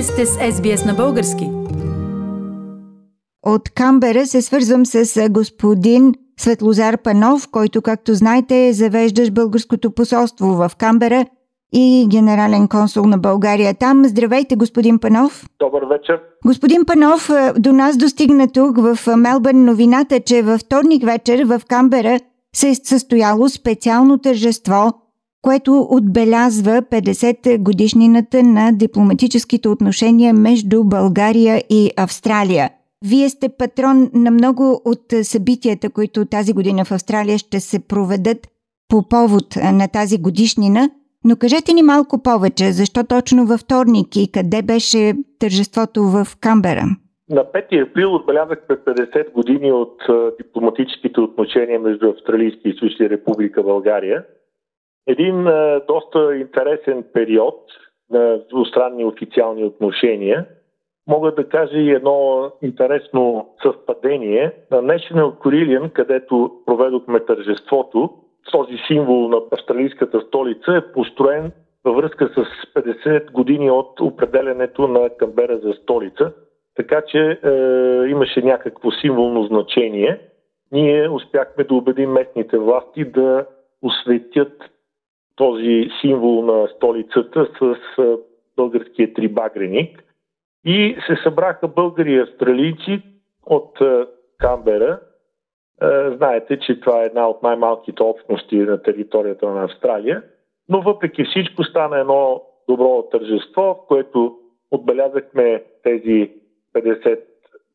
Вие сте с SBS на български. От Канбера се свързвам с господин Светлозар Панов, който, както знаете, е завеждащ българското посолство в Канбера и генерален консул на България там. Здравейте, господин Панов. Добър вечер. Господин Панов, до нас достигна тук в Мелбърн новината, че във вторник вечер в Канбера се е състояло специално тържество, което отбелязва 50-годишнината на дипломатическите отношения между България и Австралия. Вие сте патрон на много от събитията, които тази година в Австралия ще се проведат по повод на тази годишнина, но кажете ни малко повече, защо точно във вторник и къде беше тържеството в Канбера? На 5 април отбелязахме 50 години от дипломатическите отношения между Австралийския съюз и Република България. Един доста интересен период на двустранни официални отношения. Мога да кажа и едно интересно съвпадение. На National Карилион, където проведохме тържеството, този символ на австралийската столица е построен във връзка с 50 години от определянето на Канбера за столица. Така че имаше някакво символно значение. Ние успяхме да убедим местните власти да осветят този символ на столицата с българския трибагреник. И се събраха българи и австралийци от Канбера. Знаете, че това е една от най-малките общности на територията на Австралия. Но въпреки всичко стана едно добро тържество, в което отбелязахме тези 50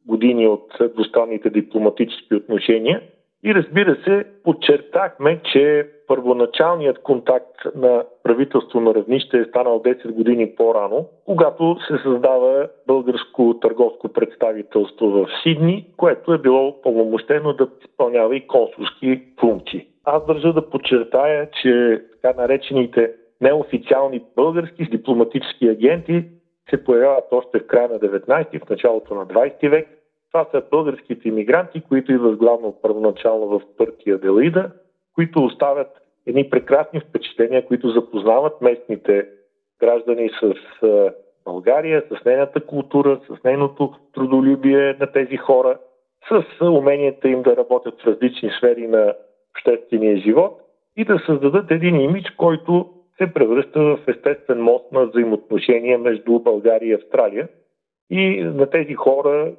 години от двустранните дипломатически отношения. И разбира се, подчертахме, че първоначалният контакт на правителство на равнище е станал 10 години по-рано, когато се създава българско търговско представителство в Сидни, което е било пълномощено да изпълнява и консулски функции. Аз държа да подчертая, че така наречените неофициални български дипломатически агенти се появяват още в края на 19-ти, в началото на 20 век. Това са българските имигранти, които идват главно първоначално в Пърт и Аделаида, които оставят едни прекрасни впечатления, които запознават местните граждани с България, с нейната култура, с нейното трудолюбие на тези хора, с уменията им да работят в различни сфери на обществения живот и да създадат един имидж, който се превръща в естествен мост на взаимоотношения между България и Австралия. И на тези хора,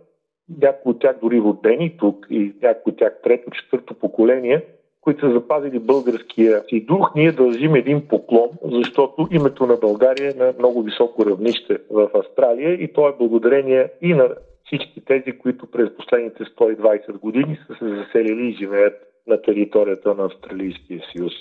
някои от тях дори родени тук и някои от тях трето, четвърто поколение, които са запазили българския си дух, ние дължим един поклон, защото името на България е на много високо равнище в Австралия и то е благодарение и на всички тези, които през последните 120 години са се заселили и живеят на територията на Австралийския съюз.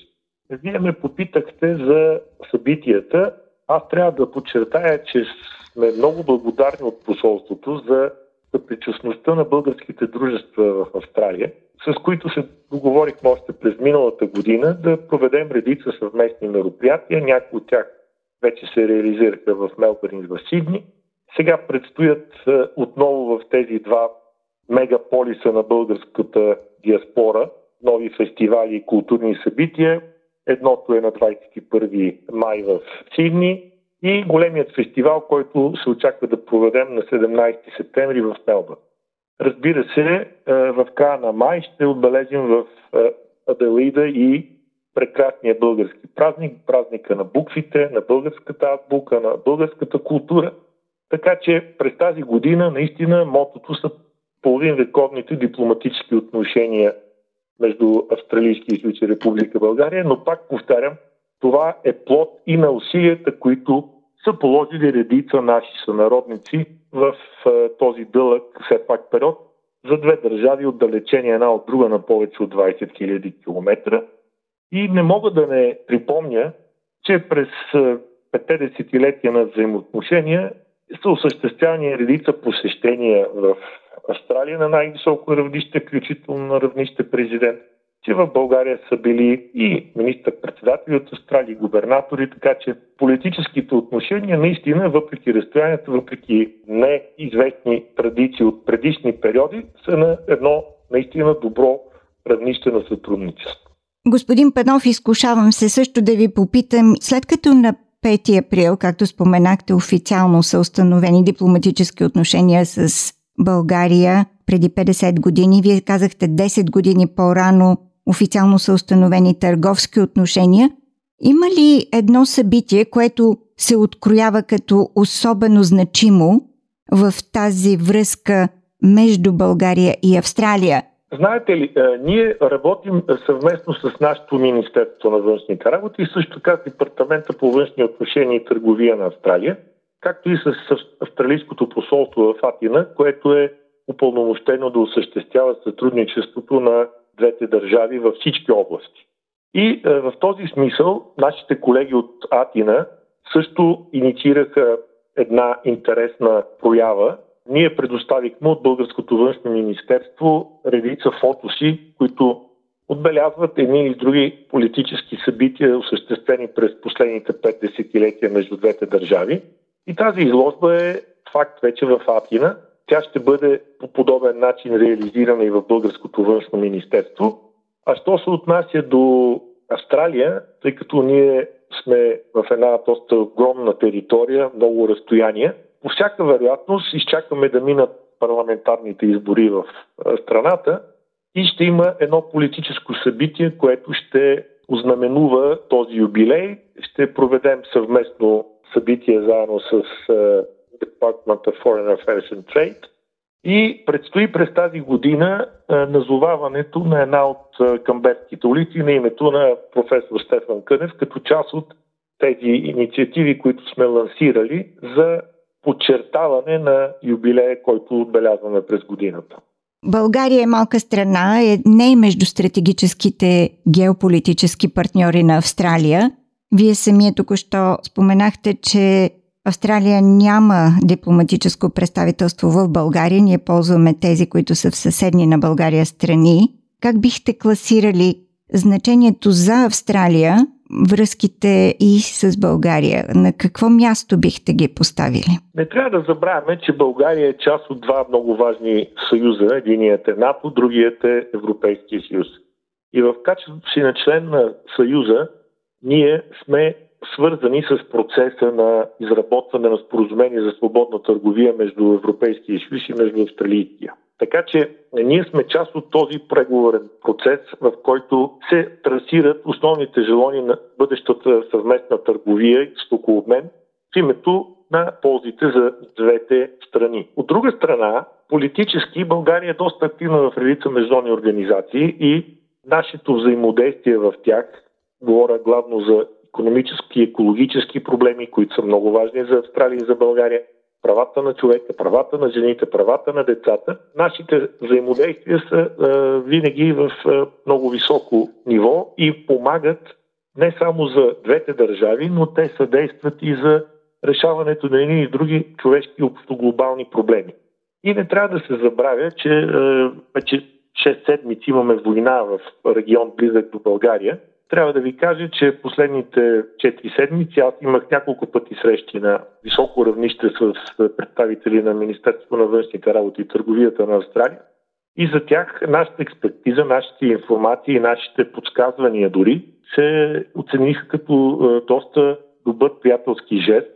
Вие ме попитахте за събитията. Аз трябва да подчертая, че сме много благодарни от посолството за съпричастността на българските дружества в Австралия, с които се договорихме още през миналата година да проведем редица съвместни мероприятия. Някои от тях вече се реализираха в Мелбърн и в Сидни. Сега предстоят отново в тези два мегаполиса на българската диаспора нови фестивали и културни събития. Едното е на 21 май в Сидни и големият фестивал, който се очаква да проведем на 17 септември в Мелбърн. Разбира се, в края на май ще отбележим в Аделаида и прекрасния български празник, празника на буквите, на българската азбука, на българската култура. Така че през тази година наистина мотото са половинвековните дипломатически отношения между Австралийския съюз и Република България, но пак повтарям, това е плод и на усилията, които са положили редица наши сънародници в този дълъг все пак период за две държави, отдалечени една от друга на повече от 20 000 км. И не мога да не припомня, че през 50-летия на взаимоотношения са осъществявани редица посещения в Австралия на най-високо равнище, включително на равнище президент, че в България са били и министър-председатели от Австралия, губернатори, така че политическите отношения наистина, въпреки разстоянието, въпреки неизвестни традиции от предишни периоди, са на едно наистина добро равнище на сътрудничество. Господин Панов, изкушавам се също да ви попитам, след като на 5 април, както споменахте, официално са установени дипломатически отношения с България преди 50 години. Вие казахте 10 години по-рано официално са установени търговски отношения. Има ли едно събитие, което се откроява като особено значимо в тази връзка между България и Австралия? Знаете ли, ние работим съвместно с нашето Министерство на външните работи и също така с Департамента по външни отношения и търговия на Австралия, както и с Австралийското посолство в Атина, което е упълномощено да осъществява сътрудничеството на двете държави във всички области. И в този смисъл нашите колеги от Атина също инициираха една интересна проява. Ние предоставихме от Българското външно министерство редица фотоси, които отбелязват едни или други политически събития, осъществени през последните 5 десетилетия между двете държави. И тази изложба е факт вече в Атина. Тя ще бъде по подобен начин реализирана и в Българското външно министерство. А що се отнася до Австралия, тъй като ние сме в една доста огромна територия, много разстояние, по всяка вероятност изчакаме да минат парламентарните избори в страната и ще има едно политическо събитие, което ще ознаменува този юбилей. Ще проведем съвместно събитие заедно с Department of Foreign Affairs and Trade и предстои през тази година назоваването на една от камберските улици на името на професор Стефан Кънев, като част от тези инициативи, които сме лансирали за подчертаване на юбилея, който отбелязваме през годината. България е малка страна, не е между стратегическите геополитически партньори на Австралия. Вие самия току-що споменахте, че Австралия няма дипломатическо представителство в България. Ние ползваме тези, които са в съседни на България страни. Как бихте класирали значението за Австралия, връзките и с България? На какво място бихте ги поставили? Не трябва да забравяме, че България е част от два много важни съюза. Единият е НАТО, другият е Европейския съюз. И в качеството си на член на съюза, ние сме свързани с процеса на изработване на споразумение за свободна търговия между Европейския съюз и между Австралийския. Така че ние сме част от този преговорен процес, в който се трасират основните желания на бъдещата съвместна търговия и стокообмен в името на ползите за двете страни. От друга страна, политически България е доста активна в редица международни организации и нашето взаимодействие в тях, говоря главно за икономически и екологически проблеми, които са много важни за Австралия и за България, правата на човека, правата на жените, правата на децата. Нашите взаимодействия са винаги в много високо ниво и помагат не само за двете държави, но те съдействат и за решаването на едни и други човешки общоглобални проблеми. И не трябва да се забравя, че вече 6 седмици имаме война в регион близък до България. Трябва да ви кажа, че последните 4 седмици аз имах няколко пъти срещи на високо равнище с представители на Министерството на външните работи и търговията на Австралия. И за тях нашата експертиза, нашите информации, нашите подсказвания дори се оцениха като доста добър приятелски жест.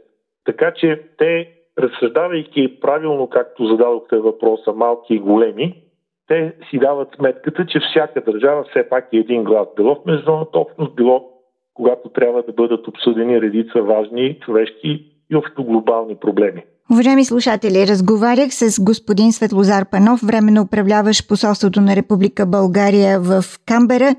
Така че те, разсъждавайки правилно, както зададохте въпроса, малки и големи, те си дават сметката, че всяка държава все пак е един глас. Било в международната общност, било когато трябва да бъдат обсъдени редица важни човешки и общо глобални проблеми. Уважаеми слушатели, разговарях с господин Светлозар Панов, временно управляващ посолството на Република България в Канбера.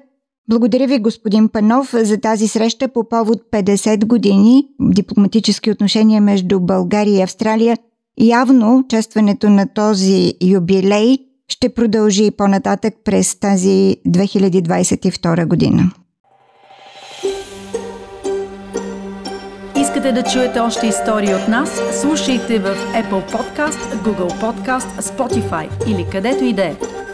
Благодаря ви, господин Панов, за тази среща по повод 50 години дипломатически отношения между България и Австралия. Явно честването на този юбилей ще продължи и по-нататък през тази 2022 година. Искате да чуете още истории от нас? Слушайте в Apple Podcast, Google Podcast, Spotify или където и да е.